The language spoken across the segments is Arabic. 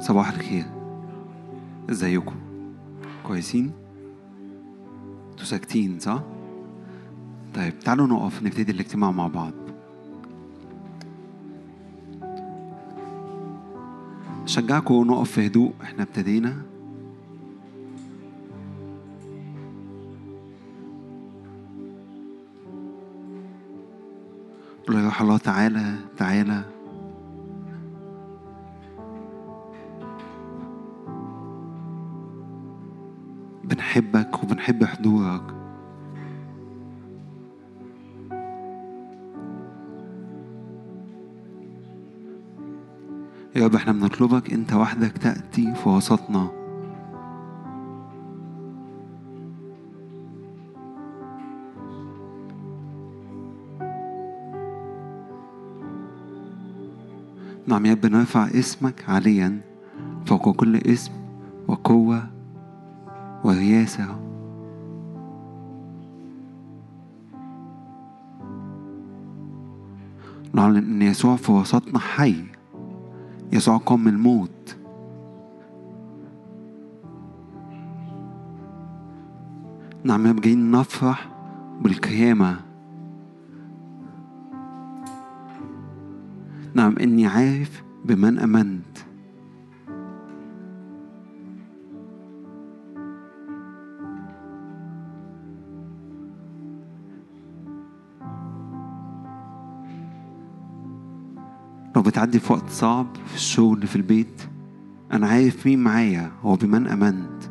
صباح الخير، ازيكم؟ كويسين؟ انتوا ساكتين صح؟ طيب تعالوا نقف نبتدي الاجتماع مع بعض. شجعكم نقف في هدوء، احنا ابتدينا. قول له يا الله تعالى تعالى. بنحبك وبنحب حضورك. يا رب احنا بنطلبك انت وحدك تأتي في وسطنا. نعم يا رب، نرفع اسمك عاليا فوق كل اسم وقوة ورياسة. نعلن ان يسوع في وسطنا حي. يسوع قام من الموت. نعم يا رب، جايين نفرح بالقيامة. نعم اني عارف بمن امنت. لو بتعدي في وقت صعب في الشغل في البيت، انا عارف مين معايا وبمن امنت.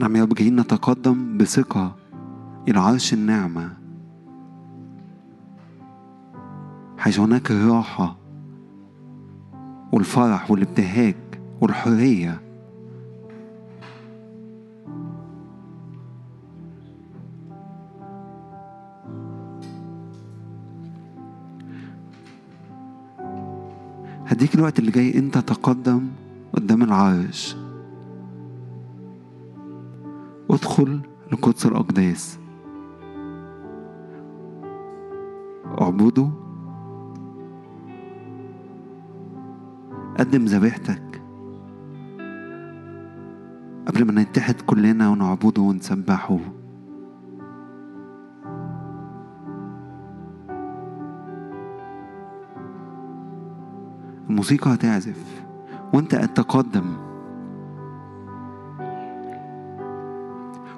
نعم يا رب، جايين نتقدم بثقة إلى عرش النعمة، حيث هناك الراحة والفرح والابتهاج والحرية. هديك الوقت اللي جاي انت تقدم قدام العرش. ادخل لقدس الأقداس، اعبده، قدم ذبيحتك قبل ما نتحد كلنا ونعبده ونسبحه. الموسيقى هتعزف وانت اتقدم.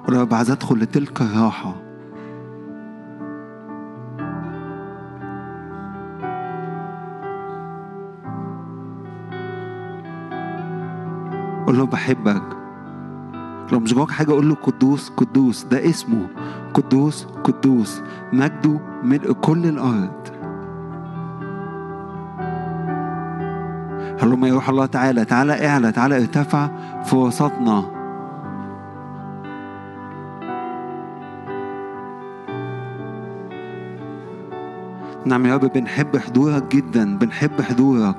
ولو عايز ادخل لتلك الراحة، قول له بحبك. لو مش جواك حاجة قول له قدوس قدوس، ده اسمه، قدوس قدوس مجده ملء كل الأرض. هلما يروح الله تعالى تعالى اعلى تعالى ارتفع في وسطنا. نعم يا رب، بنحب حضورك جدا، بنحب حضورك.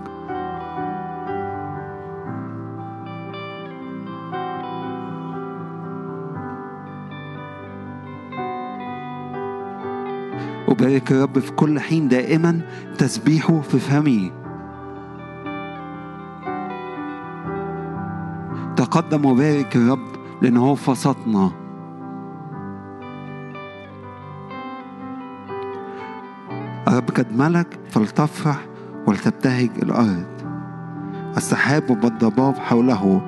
وبارك يا رب في كل حين دائما تسبيحه في فمي. تقدم وبارك يا رب لأنه في وسطنا. الرب قد ملك فلتفرح ولتبتهج الأرض، السحاب والضباب حوله،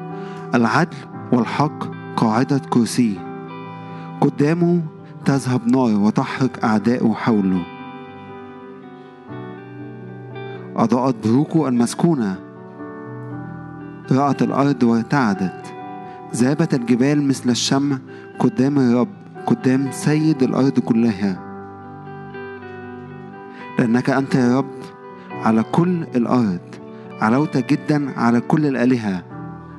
العدل والحق قاعدة كرسيه، قدامه تذهب نار وتحرق أعداؤه حوله، أضاءت بروقه المسكونة، رأت الأرض وارتعدت، ذابت الجبال مثل الشمع قدام الرب، قدام سيد الأرض كلها. لأنك أنت يا رب على كل الأرض، علوت جدا على كل الآلهة.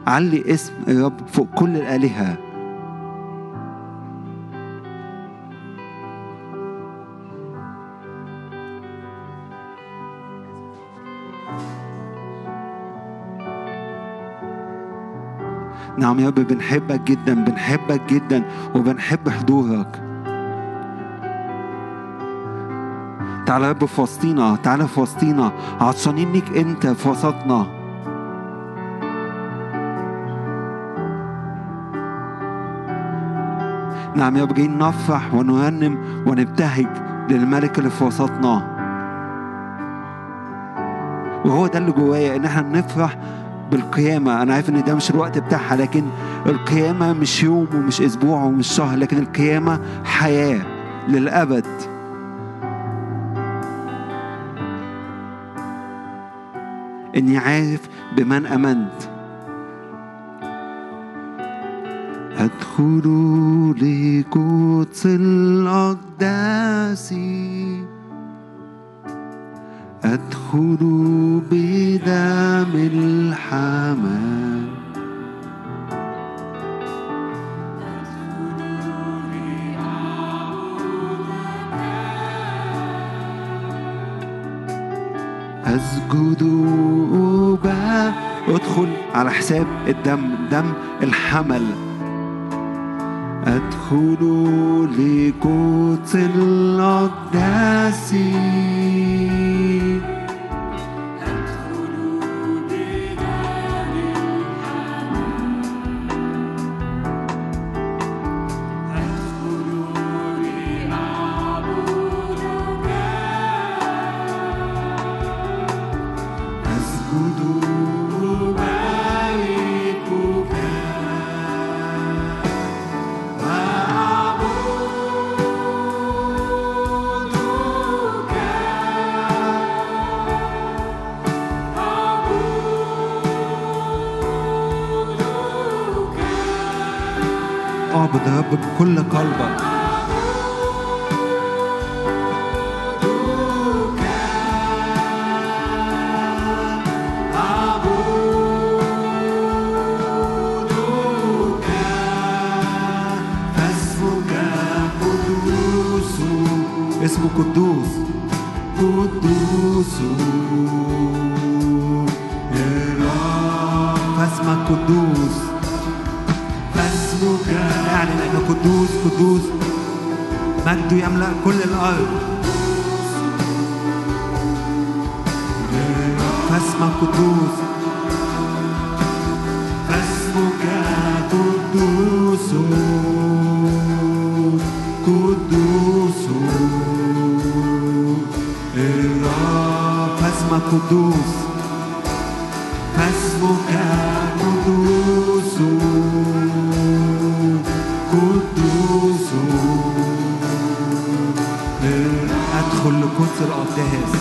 علي اسم الرب فوق كل الآلهة. نعم يا رب، بنحبك جدا، بنحبك جدا، وبنحب حضورك. تعالى يا رب في وسطينا، تعالى في وسطينا، عطشانين ليك انت في وسطنا. نعم يا رب، جايين نفرح ونهنم ونبتهج للملك اللي في وسطنا، وهو ده اللي جوايا، ان احنا نفرح بالقيامة. انا عارف ان ده مش الوقت بتاعها، لكن القيامة مش يوم ومش اسبوع ومش شهر، لكن القيامة حياة للأبد. اني عارف بمن امنت. أدخل لقدس الأقداس، أدخل بدم الحمام، أسجد أبا. أدخل على حساب الدم، دم الحمل. أدخل لقدس الأقداس، أدخل بدم الحمام، أدخل لأعبدك، أسجد رب بكل قلبك. اسمه قدوس، قدوس يا رب، فاسمك قدوس. يعني لأنه قدوس، قدوس مجده يملأ كل الأرض. فاسمك قدوس، فاسمك قدوس، قدوس الرب. فاسمك قدوس، فاسمك قدوس، قدوس. أدخل لقدس الأقداس،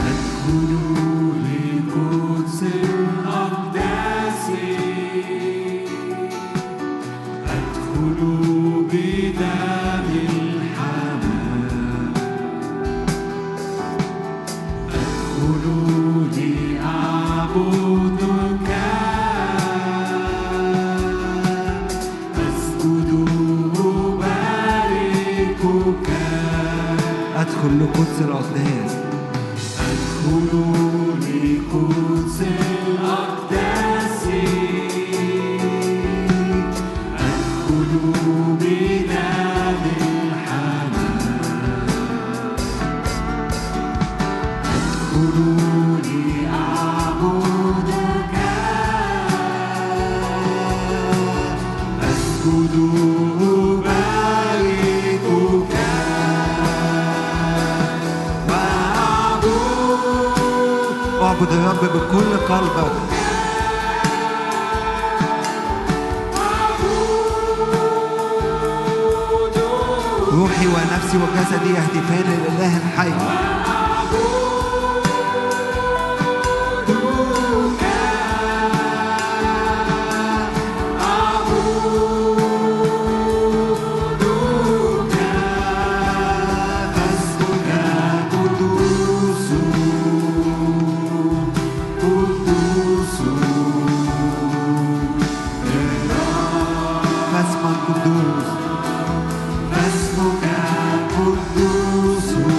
أدخل لقدس الأقداس، أدخل بدم الحمام، أدخل لأعبدك، أدخل لقدس الأقداس، أدخل لقدس الأقداس، أدخل بدم الحمام، أدخل لأعبدك، أسجد. اعبد الرب بكل قلبك. روحي ونفسي وجسدي يهتفان لله الحي. Esmuka Kudusu.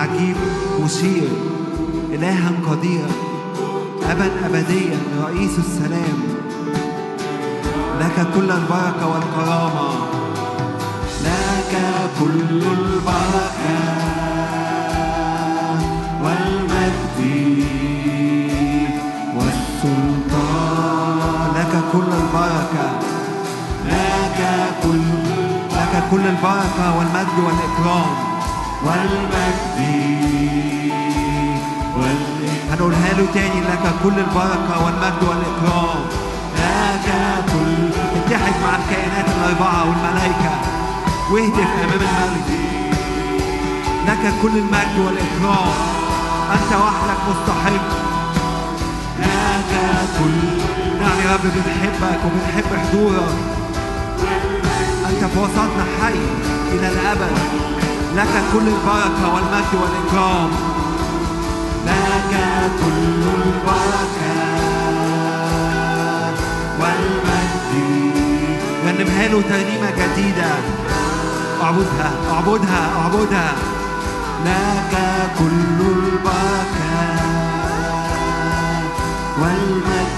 عجيب مثير، إلها قدير، أبا أبديا، رئيس السلام. لك كل البركة والكرامة، لك كل البركة والمجد والسلطان. لك كل البركة، لك كل البركة والمجد والإكرام والمجد. هنقولها له تاني، لك كل البركة والمجد والإكرام. لك كل، اتحد مع الكائنات الأربعة والملائكة واهتف أمام الملك. لك كل المجد والإكرام، أنت وحدك مستحق. لك كل، نعم يا رب بنحبك وبنحب حضورك، أنت في وسطنا حي إلى الأبد. لك كل البركة والمجد والإكرام، لك كل البركة والمجد. غنمها له ترنيمة جديدة، أعبدها أعبدها أعبدها. لك كل البركة والمجد.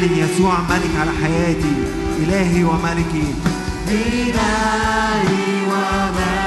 أعلن يسوع ملك على حياتي، إلهي وملكي. إلهي وملكي.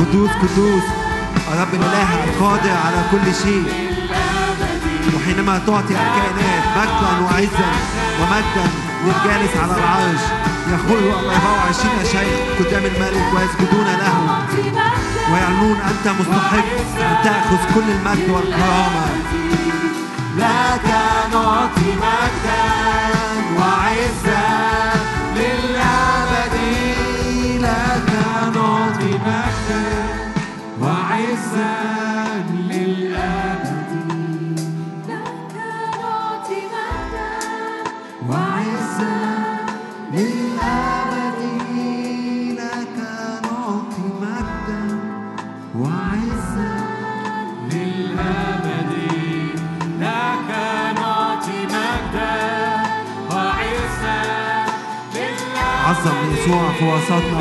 قدوس قدوس رب الإله القادر على كل شيء، وحينما تعطي الكائنات مجدا وعزا ومجدا للجالس على العرش، يخلو 24 شيخ قدام الملك ويسجدون له ويعلنون أنت مستحق أن تأخذ كل المجد والكرامة. لك نعطي مجدا وعزا للأبد، لك نعطي مجدا وعزا للأبد، لك نعطي مجدا وعزا للأبد، لك نعطي مجدا وعزا للأبد. عظم يسوع في وسطنا،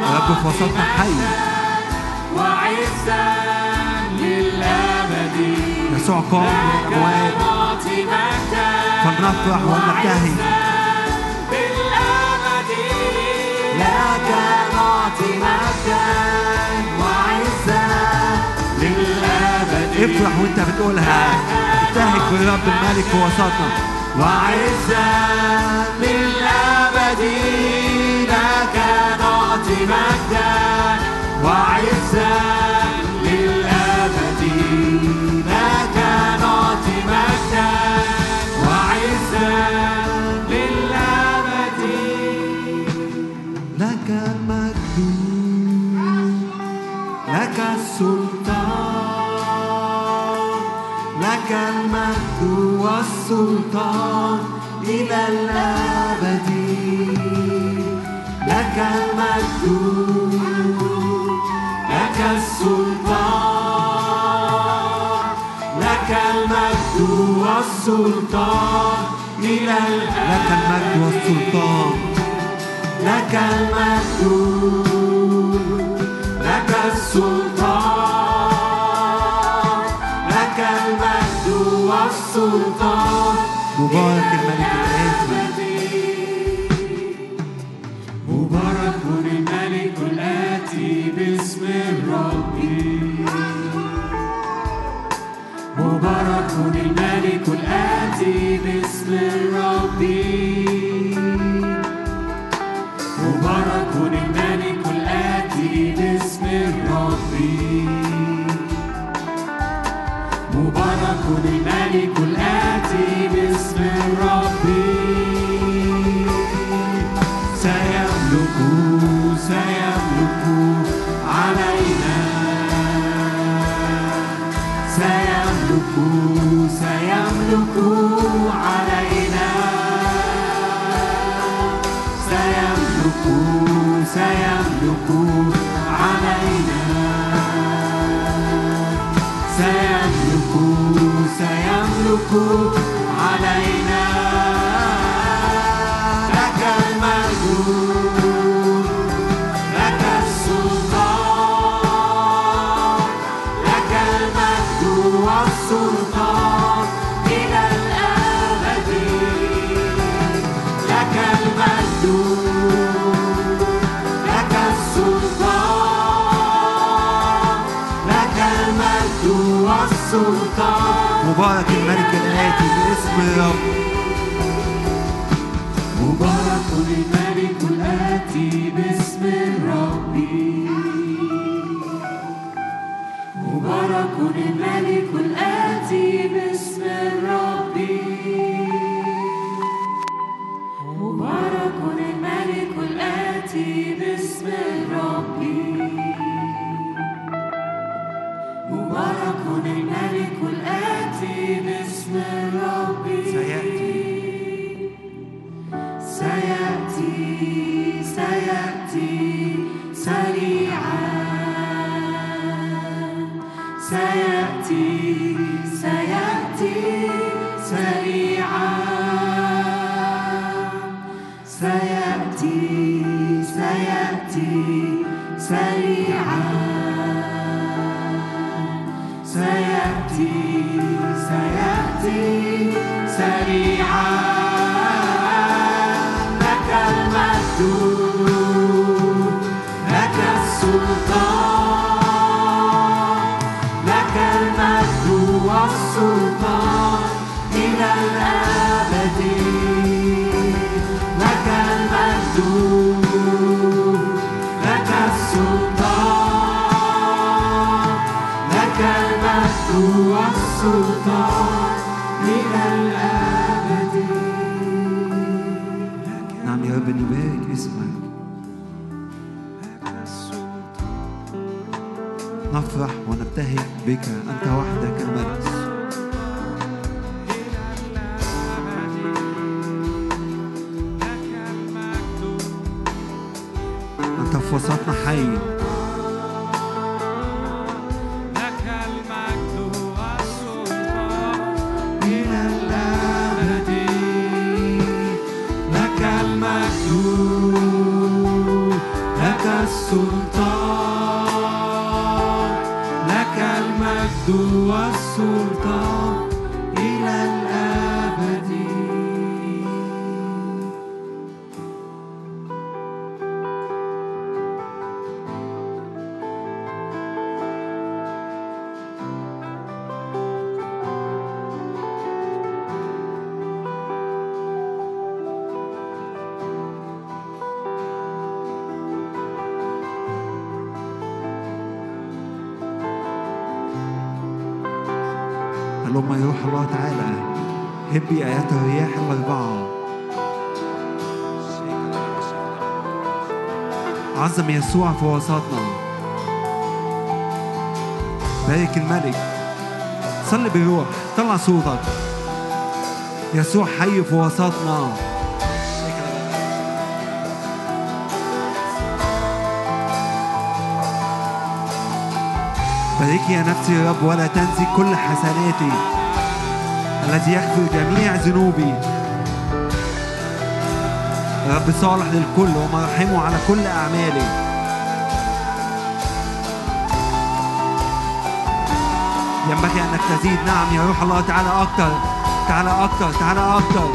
رب في وسطنا حي وعزا للأبد. يسوع قام من الأموات فلنفرح ونبتهج بالأبد. لك نعطي مجدا وعزا للأبد. افرح وانت بتقولها، ابتهج بالرب الملك في وسطنا. وعزا لك نعطي مجدا وعزا للأبد، لك نعطي مجدا وعزا للأبد، لك المجد لك السلطان، لك المجد والسلطان إلى الأبد. لك المجد لك السلطان، لك المجد والسلطان إلى الأبد. لك المجد والسلطان، لك المجد لك السلطان، لك المجد والسلطان. مبارك الملك الآسي، باسم الرب مبارك الملك الآتي، باسم الرب مبارك الملك الآتي، باسم الرب مبارك الملك الآتي، باسم الرب. سيملك سيملك علينا، سيملك سيملك علينا، سيملك سيملك علينا، سيملك سيملك علينا. لك المجد والسلطان إلى الأبد، لك المجد لك السلطان، لك المجد والسلطان. مبارك الملك الآتي باسم الرب، مبارك الملك الآتي. آتي باسم الرب مبارك الملك الآتي باسم الرب مبارك الملك الآتي باسم الرب مبارك الملك الآتي باسم الرب سيأتي سريعا سيأتي سريعا سيأتي سريعا سيأتي سريعا نفرح ونبتهج بك، أنت وحدك الملك. أنت في وسطنا حي. لك المجد والسلطان إلى الأبد. لك المجد، لك السلطان. والسلطان إلى الأبد. لما يروح الله تعالى هبي آياته رياح الأربعة. عظم يسوع في وسطنا. بارك الملك. صلي بالروح، طلع صوتك. يسوع حي في وسطنا. باركي يا نفسي يا رب ولا تنسي كل حسناتي الذي يغفر جميع ذنوبي. رب صالح للكل ومرحمه على كل أعمالي. ينبغي أنك تزيد. نعم يا روح الله، تعالى أكتر تعالى أكتر تعالى أكتر.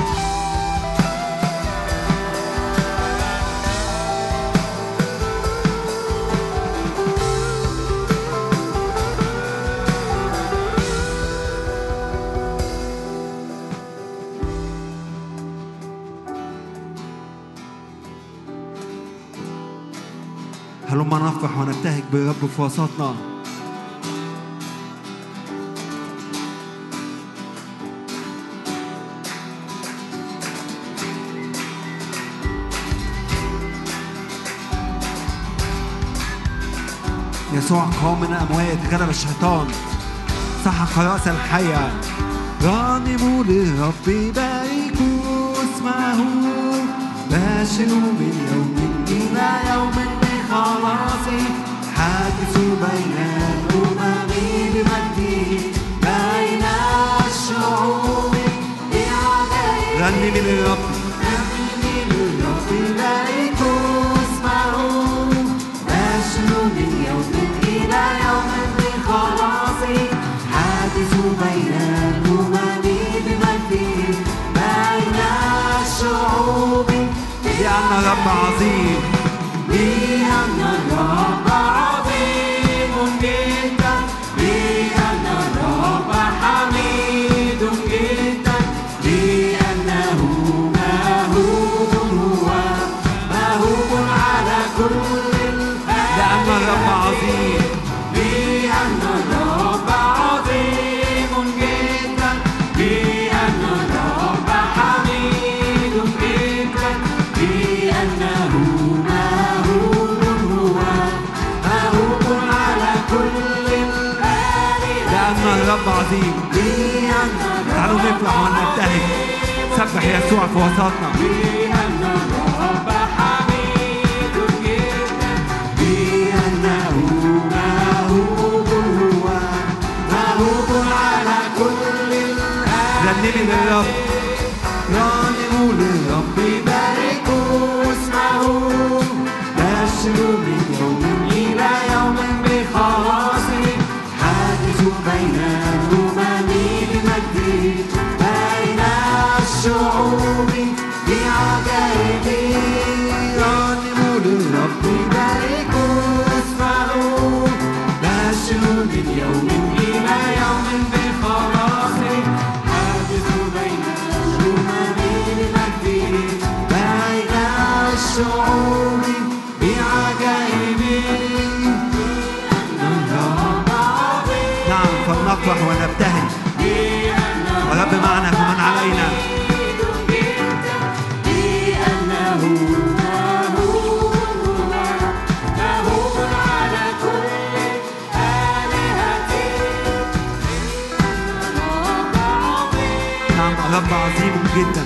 هلما نفرح ونبتهج بالرب في وسطنا. يسوع قام من الأموات، غلب الشيطان، سحق رأس الحية. رنموا للرب، باركوا اسمه، باشروا من يوم إلى يوم خلاصي، حادث بين الأمم بمجده، بين الشعوب بأعدائه. غني للرب، غني للرب، باركوا اسمه، بشروا من يوم إلى يوم بخلاصي، حادث بين الأمم بمجده، بين الشعوب بأن الرب عظيم. لأن الرب عظيم جدا، لأن الرب حميد جدا، لأنه موهوب هو موهوب افتح يسوع في وسطنا. رنموا للرب، رنموا للرب، باركوا اسمه، بشروا من يوم إلى يوم بخلاصه، حادثوا بين الأمم بمجده، بين الشعوب بعجائبه، رنموا للرب، باركوا اسمه، بشروا من يوم إلى يوم بخلاصه، شعوري بعجائبي. نعم فلنفرح ونبتهج ورب معنا فمن علينا. نعم رب عظيم جدا.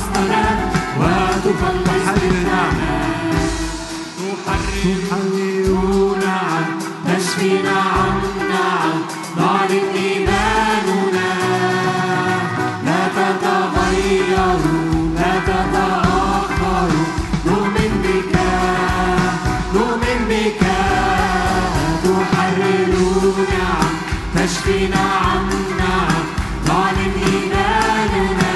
وسطنا وتفضل حبيبنا، تحررونا عن نشفينا عنا عن بعد إيماننا. لا تتغيروا، لا تتأخروا، نؤمن بك تحررونا عن نشفينا عنا عن بعد إيماننا.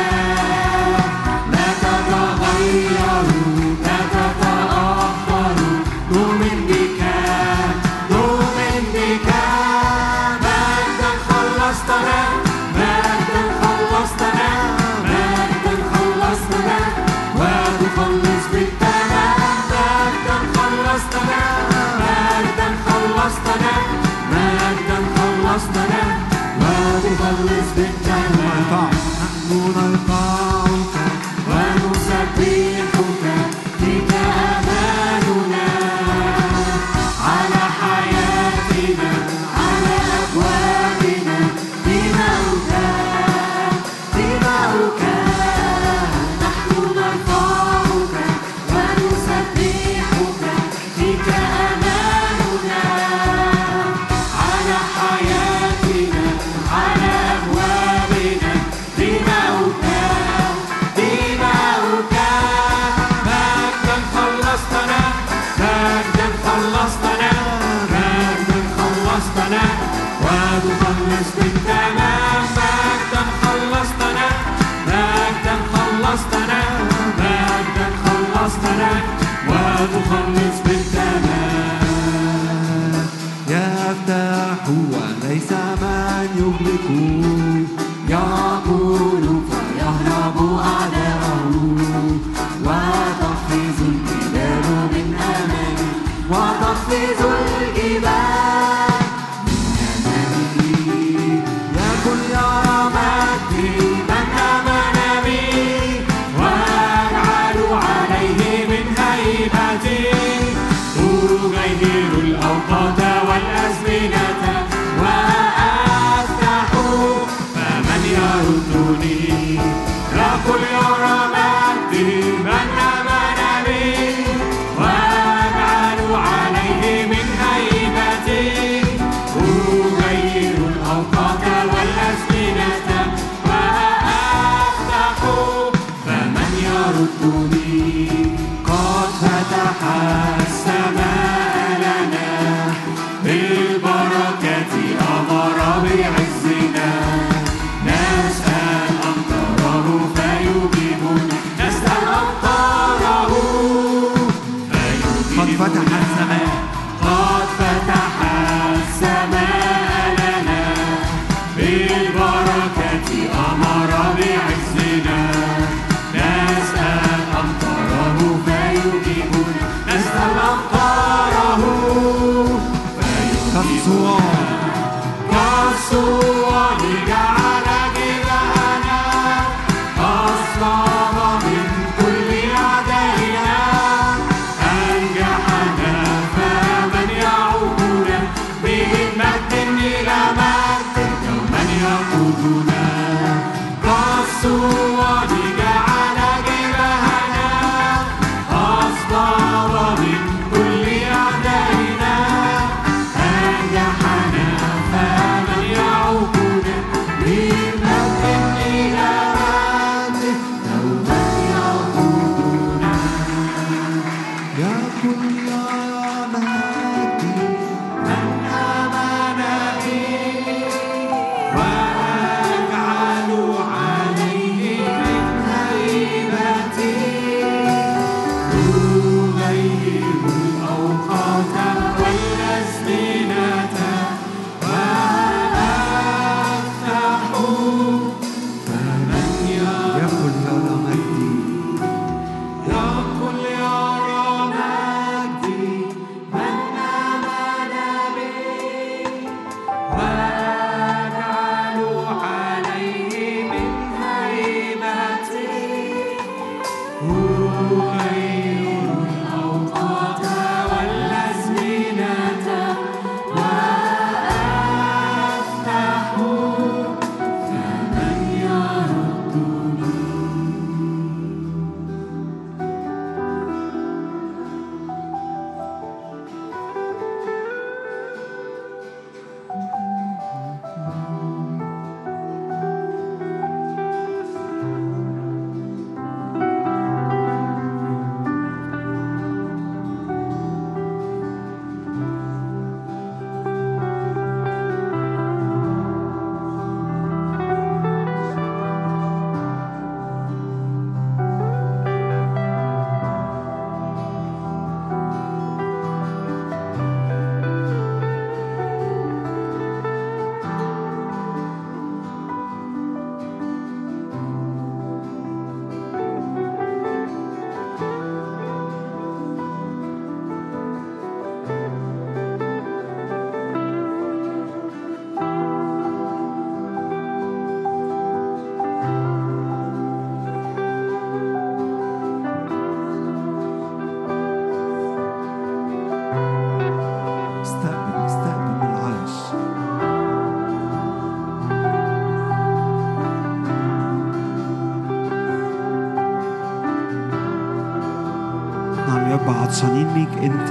يا رب عطشانين ليك انت.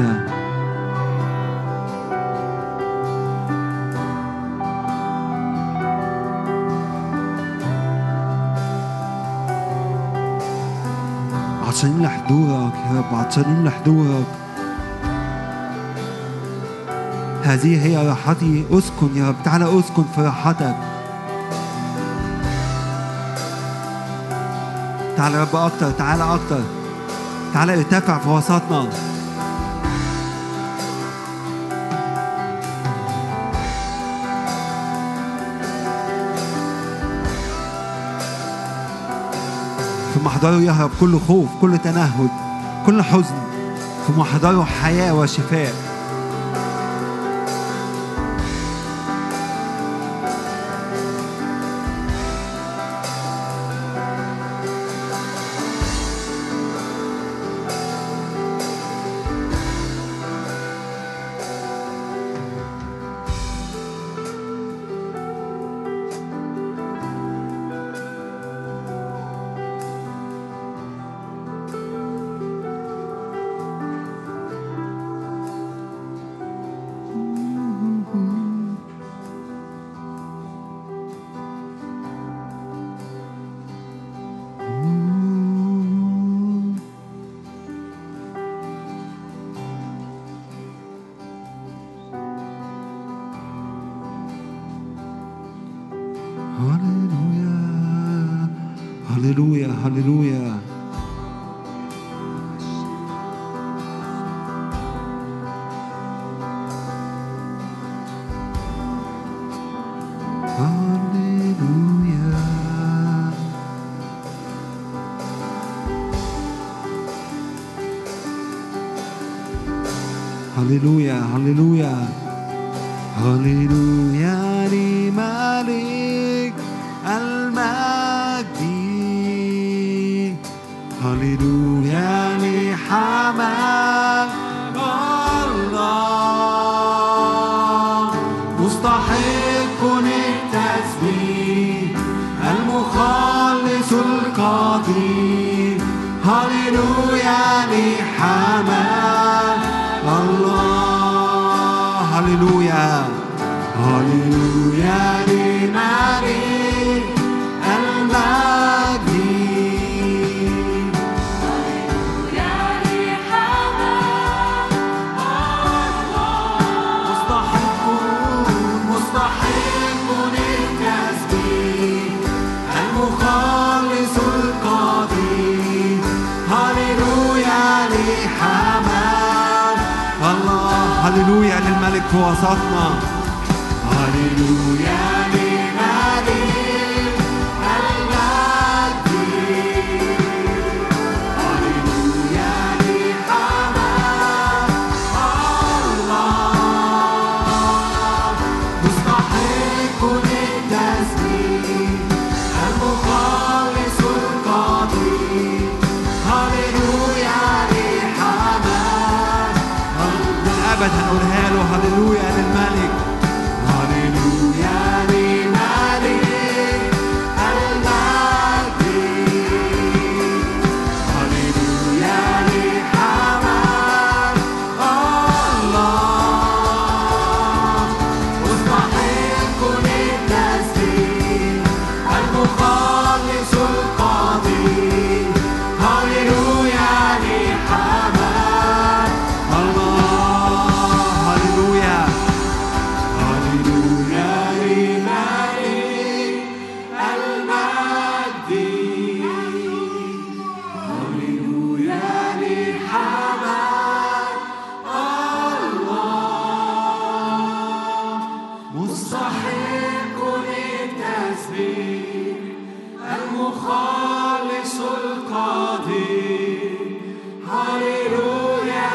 عطشانين لحضورك يا رب، عطشانين لحضورك. هذه هي راحتي، اسكن يا رب، تعال اسكن في راحتك. تعال يا رب اكتر، تعال اكتر، تعال ارتفع في وسطنا. في محضره يهرب كل خوف، كل تنهد، كل حزن. في محضره حياة وشفاء. هللويا هللويا هللويا لملك المجد، هللويا لحمام الله. مستحق التسبيح المخلص القدير، هللويا لحمام الله. هللويا هللويا لملك المجد، هللويا لحمام الله. مستحق للتسبيح المخلص القدير، هللويا لحمام الله. هللويا للملك في وسطنا، هللويا لملك المجد، هللويا لحمام الله. مستحق للتسبيح المخلص القدير، هللويا هنقولها له. هللويا للملك، هللويا لملك المجد، هللويا لحمام الله. مستحق للتسبيح المخلص القدير، هللويا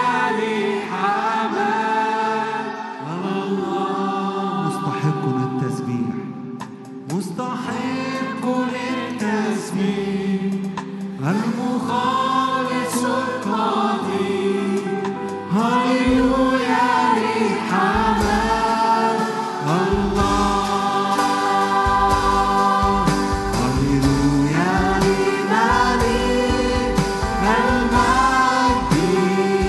لحمام الله. هللويا لملك المجد،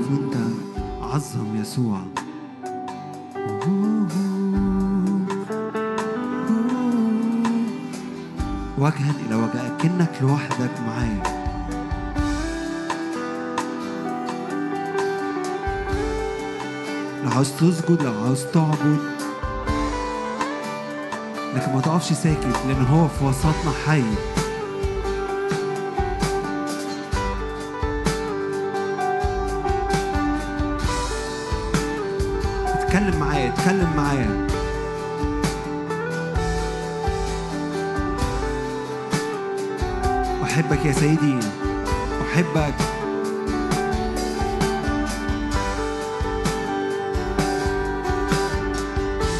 عارف وانت عظم يسوع. وجها إلى وجهك كأنك لوحدك معايا. لو عاوز تسجد، لو عاوز تعبد، لكن ما تقفش ساكت لأن هو في وسطنا حي. اتكلم معايا، اتكلم معايا. أحبك يا سيدي، أحبك.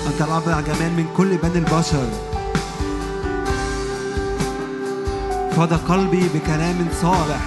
أنت الأبرع جمال من كل بني البشر. فضى قلبي بكلام صالح.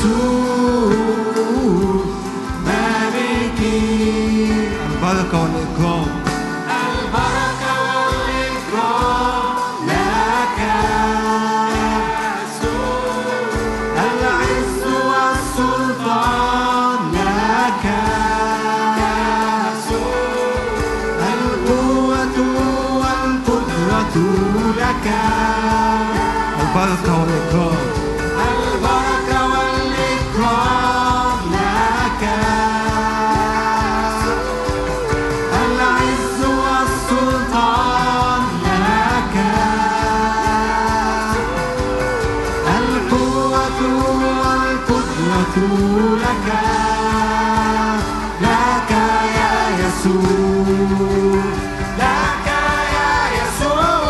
يسوع مالكي البركة والإكرام، البركة والإكرام لك يا يسوع، العز والسلطان لك يا يسوع، القوة والقدرة لك، البركة والإكرام، البركة والإكرام لك، العز والسلطان لك، القوة والقدرة لك، لك يا يسوع، لك يا يسوع.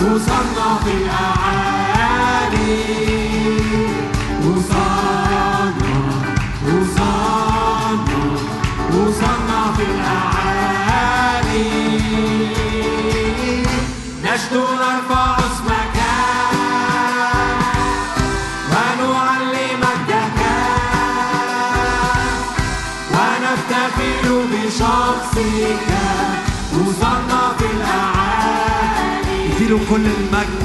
وصلنا في الأعالي. نشتو نرفع اسمك ونعلمك جهاز ونفتخر بشخصك وصلنا في الأعالي. اديله كل المجد.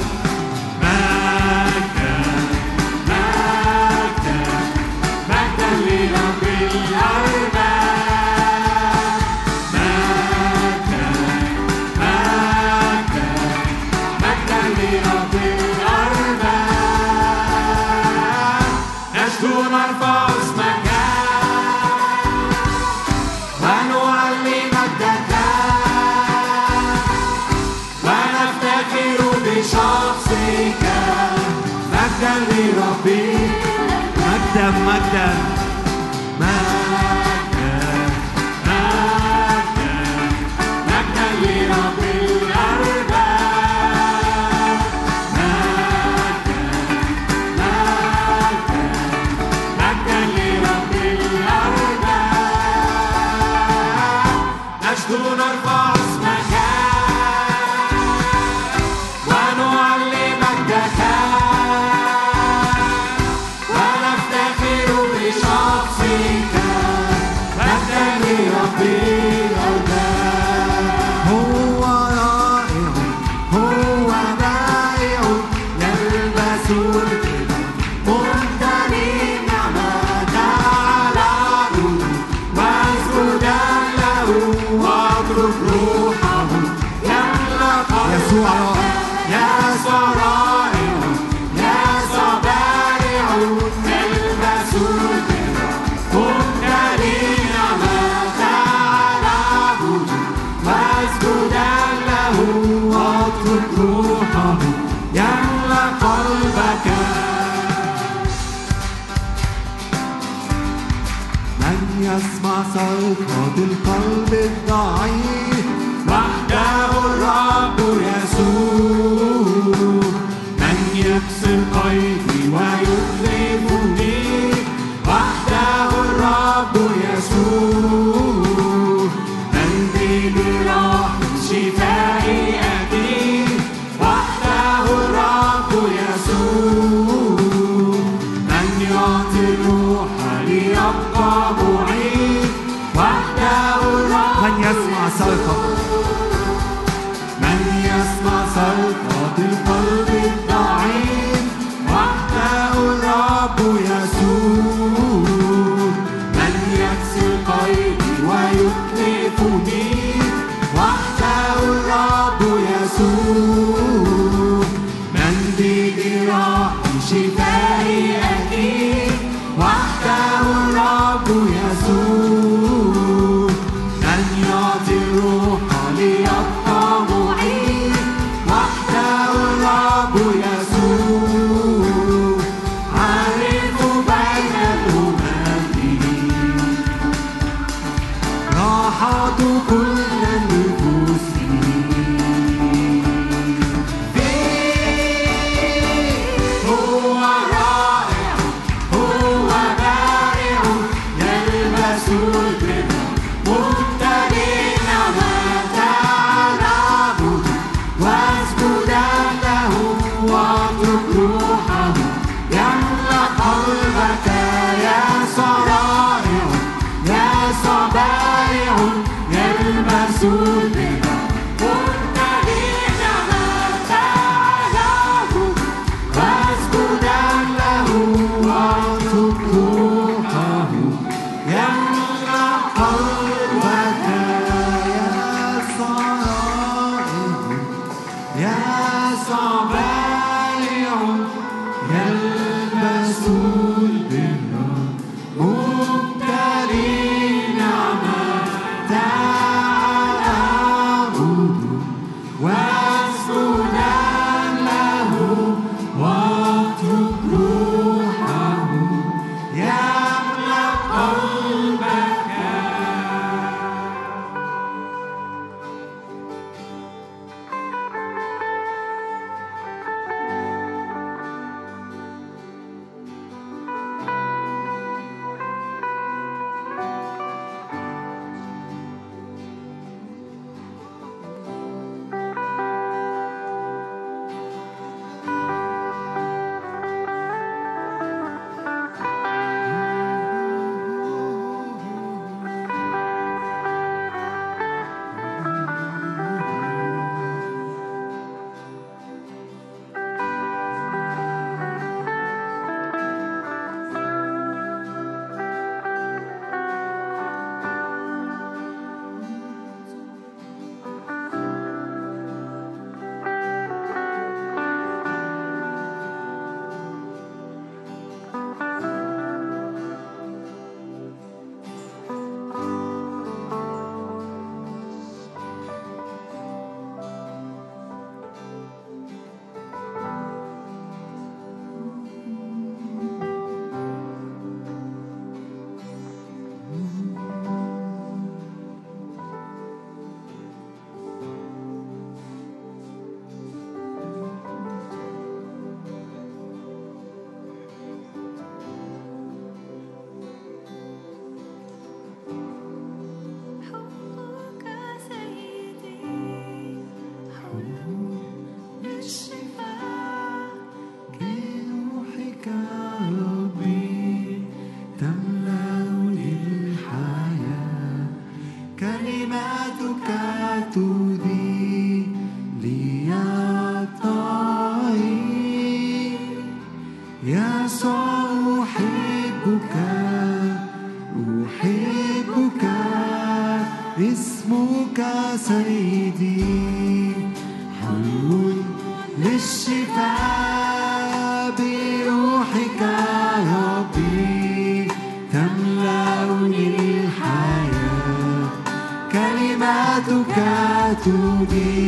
وجعلنا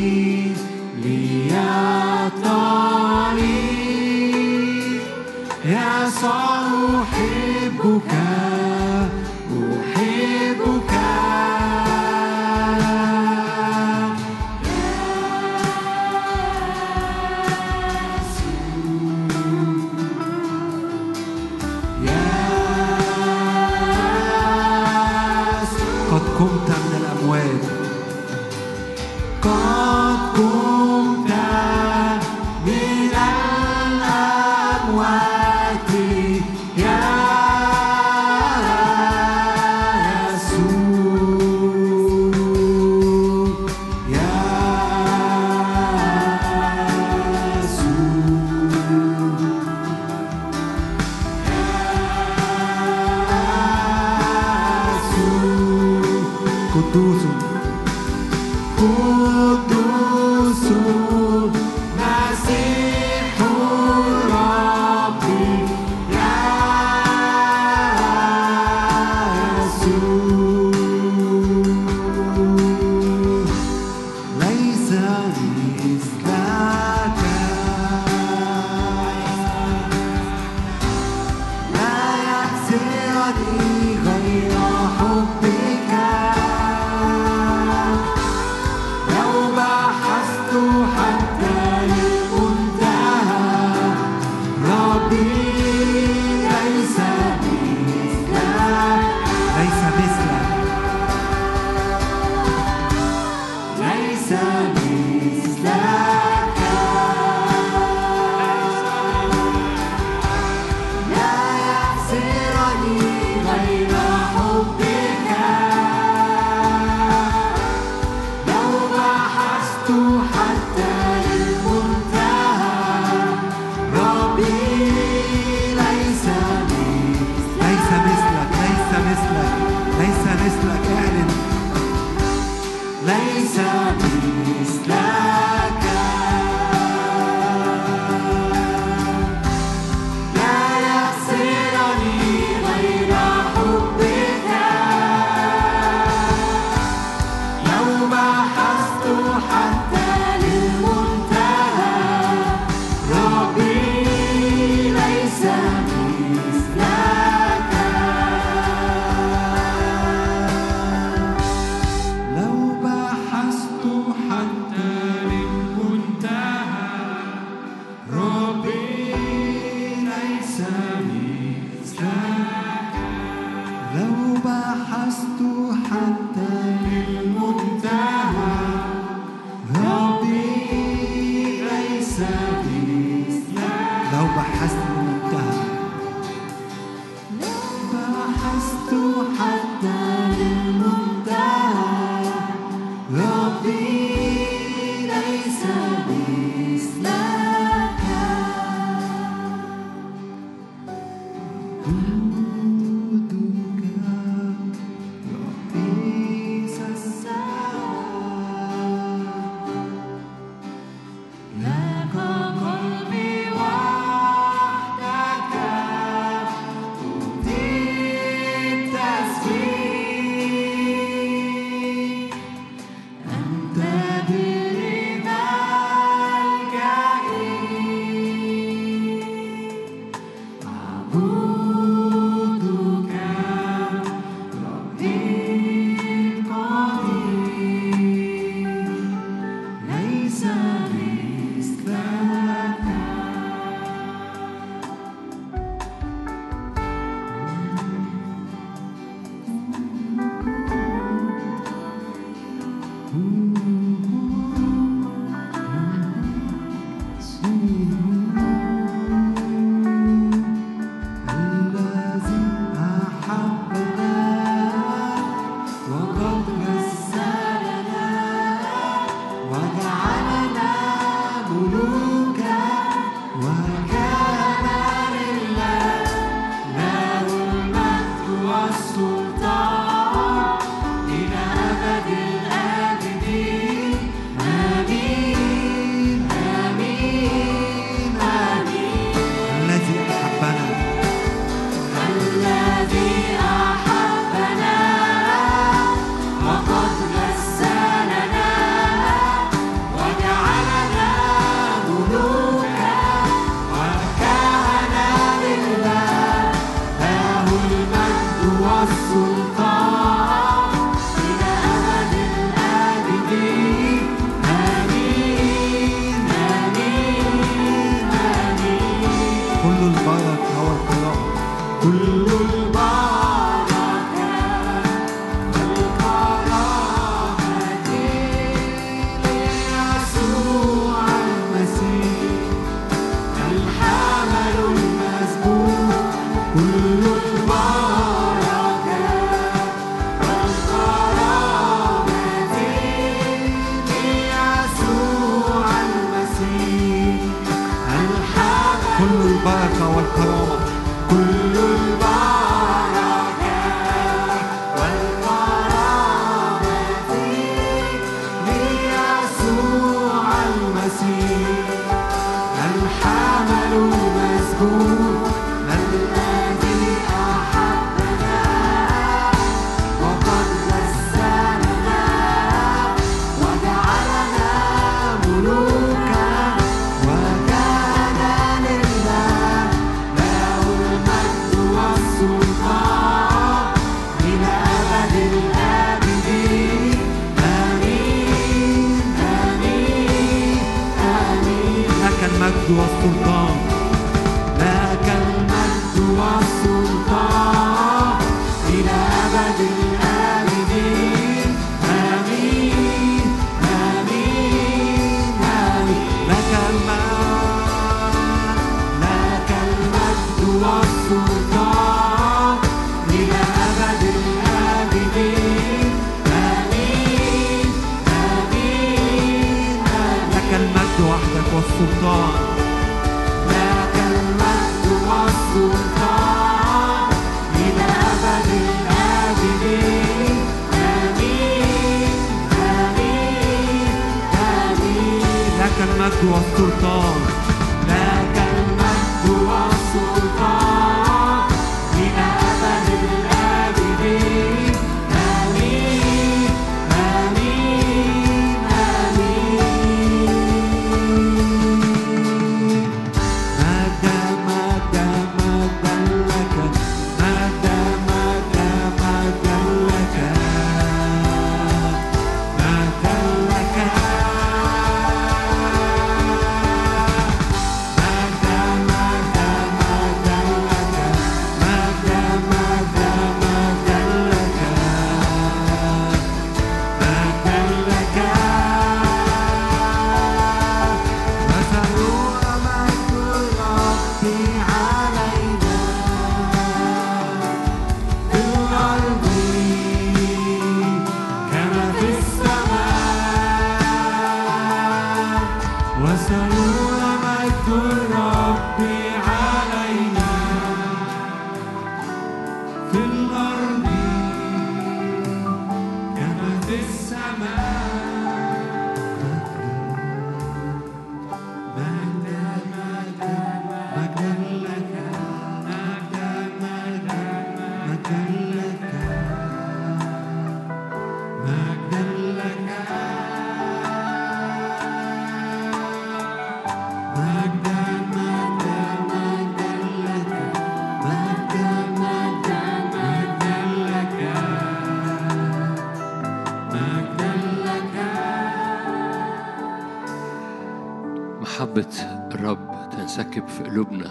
في قلوبنا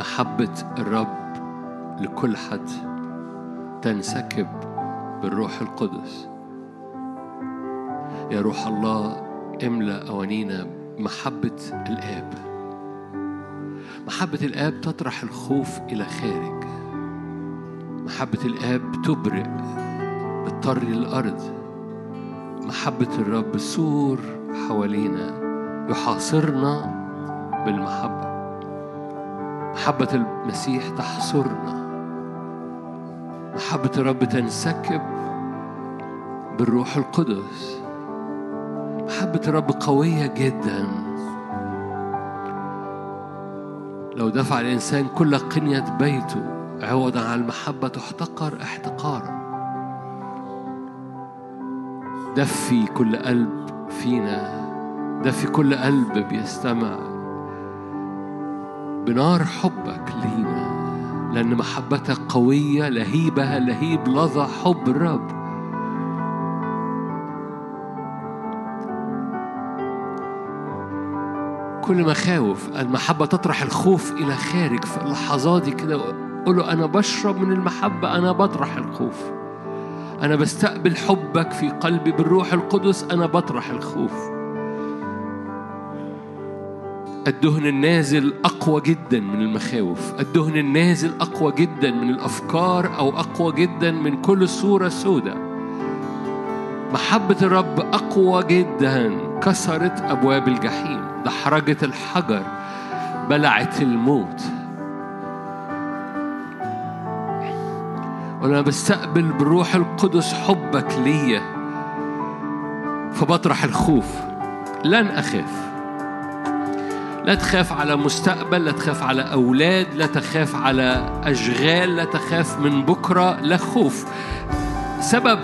محبة الرب لكل حد تنسكب بالروح القدس. يا روح الله املأ أوانينا محبة الآب. محبة الآب تطرح الخوف إلى خارج. محبة الآب تبرئ بتطري الأرض. محبة الرب سور حوالينا يحاصرنا بالمحبة. محبة المسيح تحصرنا. محبة الرب تنسكب بالروح القدس. محبة الرب قوية جدا. لو دفع الإنسان كل قنية بيته عوضا عن المحبة تحتقر احتقارا. دفي كل قلب فينا، دفي كل قلب بيستمع بنار حبك لينا، لأن محبتك قوية، لهيبها لهيب لظى حب الرب. كل مخاوف، المحبة تطرح الخوف إلى خارج. في اللحظات دي كده قوله أنا بشرب من المحبة، أنا بطرح الخوف، أنا بستقبل حبك في قلبي بالروح القدس، أنا بطرح الخوف. الدهن النازل أقوى جدا من المخاوف. الدهن النازل أقوى جدا من الأفكار، أو أقوى جدا من كل صورة سودة. محبة الرب أقوى جدا، كسرت أبواب الجحيم، دحرجت الحجر، بلعت الموت. وأنا بستقبل بالروح القدس حبك ليا، فبطرح الخوف. لن أخاف. لا تخاف على مستقبل، لا تخاف على أولاد، لا تخاف على أشغال، لا تخاف من بكرة. لا خوف. سبب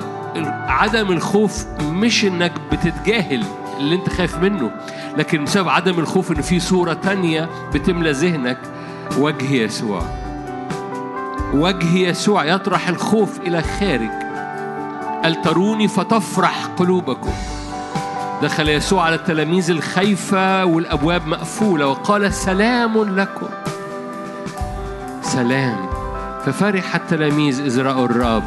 عدم الخوف مش إنك بتتجاهل اللي أنت خايف منه، لكن بسبب عدم الخوف إن في صورة تانية بتملى ذهنك: وجه يسوع. وجه يسوع يطرح الخوف إلى خارج. قال: تروني فتفرح قلوبكم. دخل يسوع على التلاميذ الخايفة والأبواب مقفولة وقال: سلام لكم. سلام. ففرح التلاميذ إذ رأوا الرب.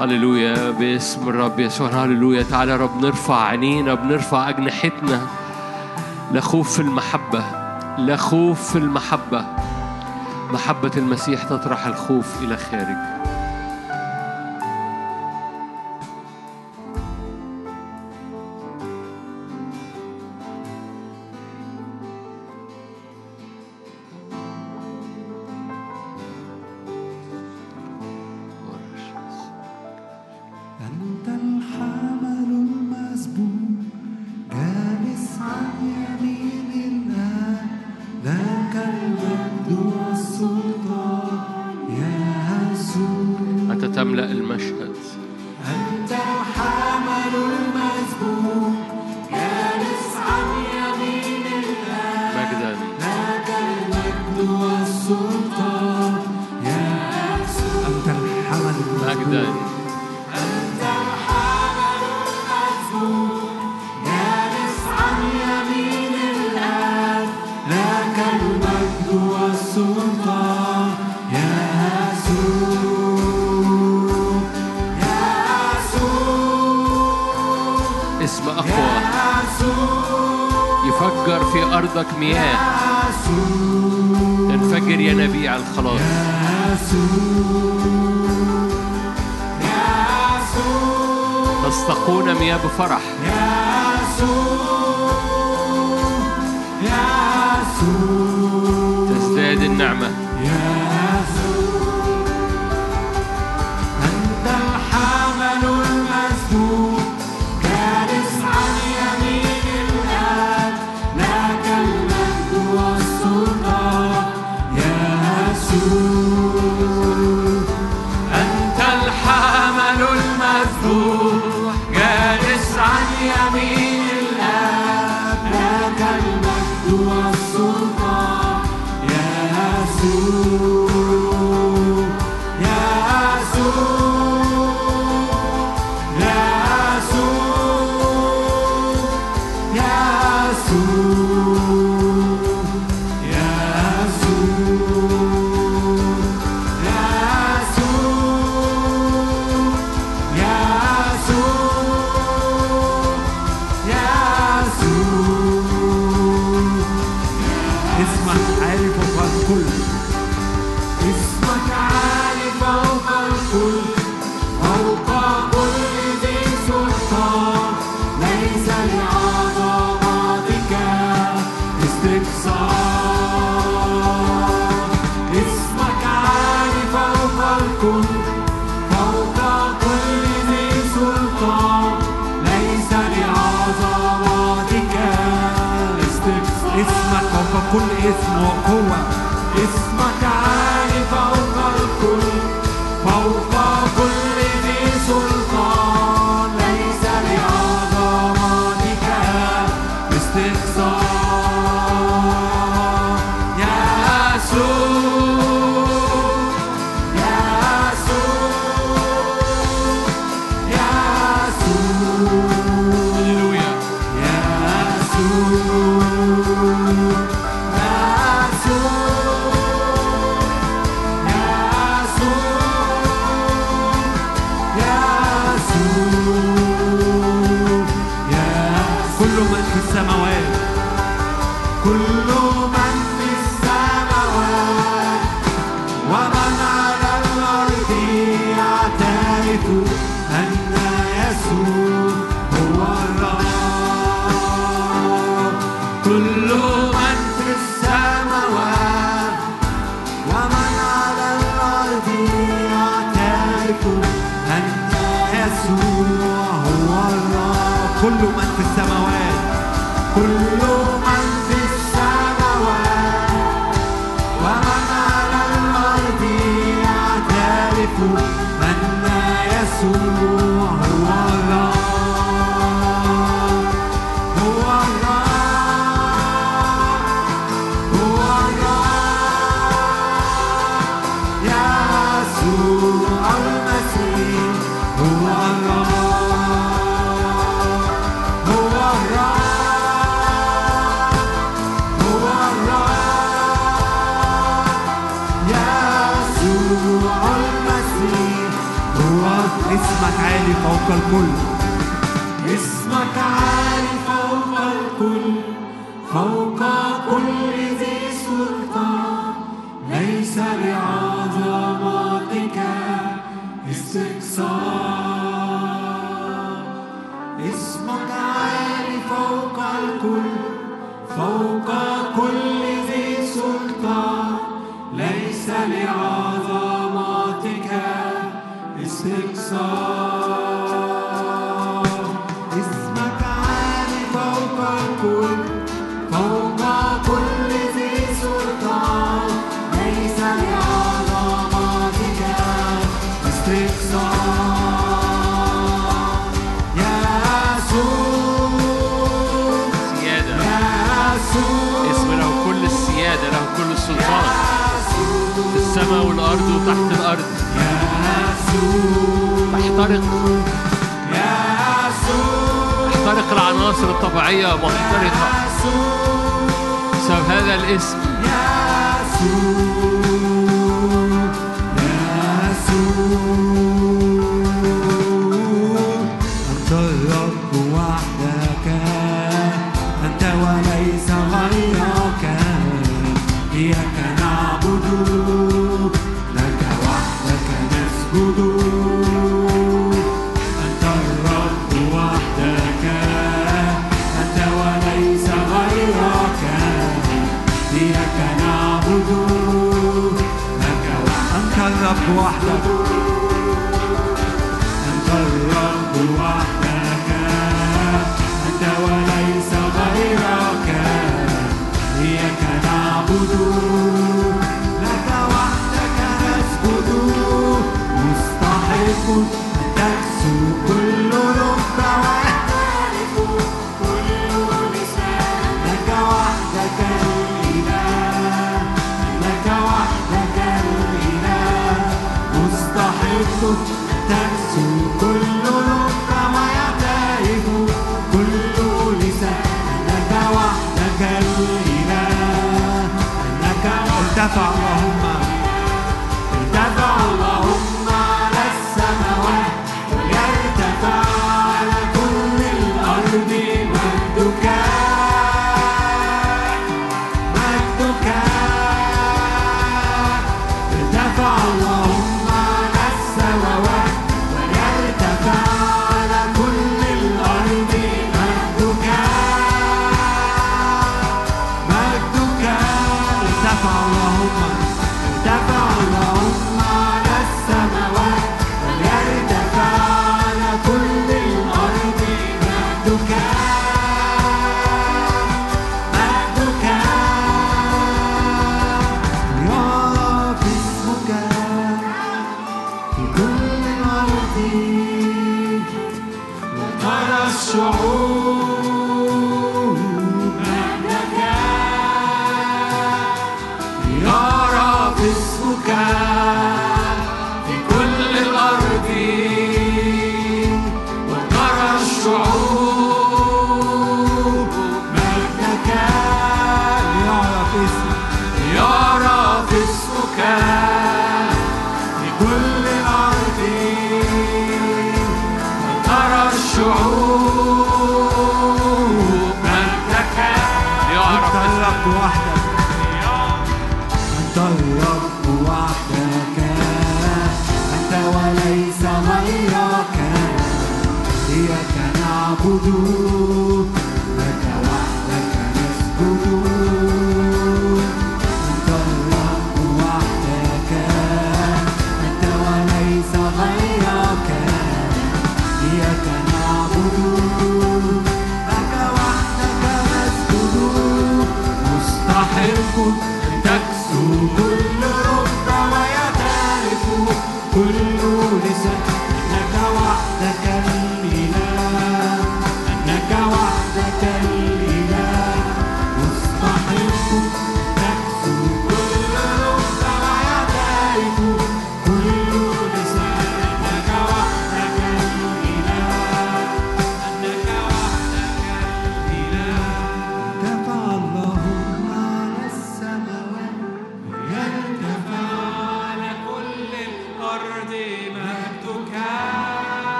هللويا، باسم الرب يسوع. هللويا. تعالى رب نرفع عينينا، بنرفع أجنحتنا. لا خوف في المحبة، لا خوف في المحبة. محبة المسيح تطرح الخوف إلى خارج. كل من في السماء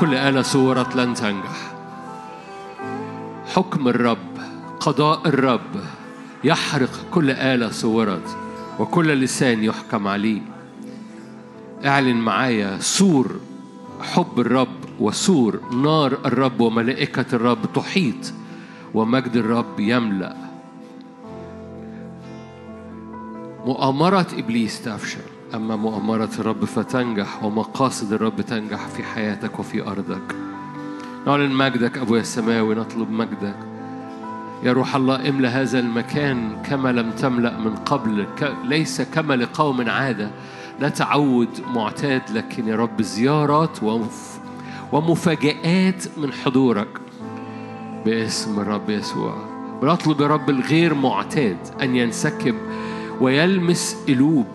كل آلة صورت لن تنجح. حكم الرب، قضاء الرب يحرق كل آلة صورت وكل لسان يحكم عليه. اعلن معايا سور حب الرب وسور نار الرب وملائكة الرب تحيط ومجد الرب يملأ. مؤامرة إبليس تفشل، أما مؤامرة الرب فتنجح، ومقاصد الرب تنجح في حياتك وفي أرضك. نعلن مجدك أبويا السماوي، نطلب مجدك يا روح الله. املأ هذا المكان كما لم تملأ من قبل، ليس كما لقوم عادة، لا تعود معتاد، لكن يا رب زيارات ومفاجآت من حضورك باسم الرب يسوع. بنطلب يا رب الغير معتاد أن ينسكب ويلمس قلوب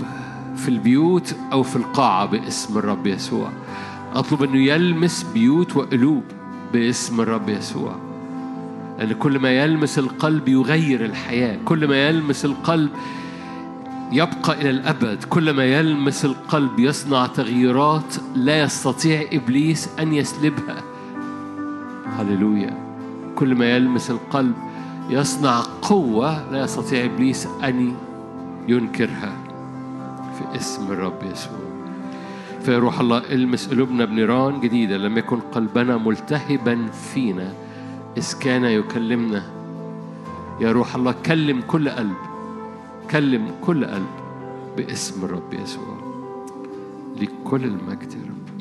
في البيوت أو في القاعة باسم الرب يسوع. أطلب أنه يلمس بيوت وقلوب باسم الرب يسوع، لأن كل ما يلمس القلب يغير الحياة، كل ما يلمس القلب يبقى إلى الأبد، كل ما يلمس القلب يصنع تغييرات لا يستطيع إبليس أن يسلبها. هللويا. كل ما يلمس القلب يصنع قوة لا يستطيع إبليس أن ينكرها في اسم الرب يسوع. فيا روح الله المس قلوبنا بنيران جديدة، لم يكن قلبنا ملتهبا فينا إذ كان يكلمنا. يا روح الله كلم كل قلب، كلم كل قلب باسم الرب يسوع. لكل المجد يا رب.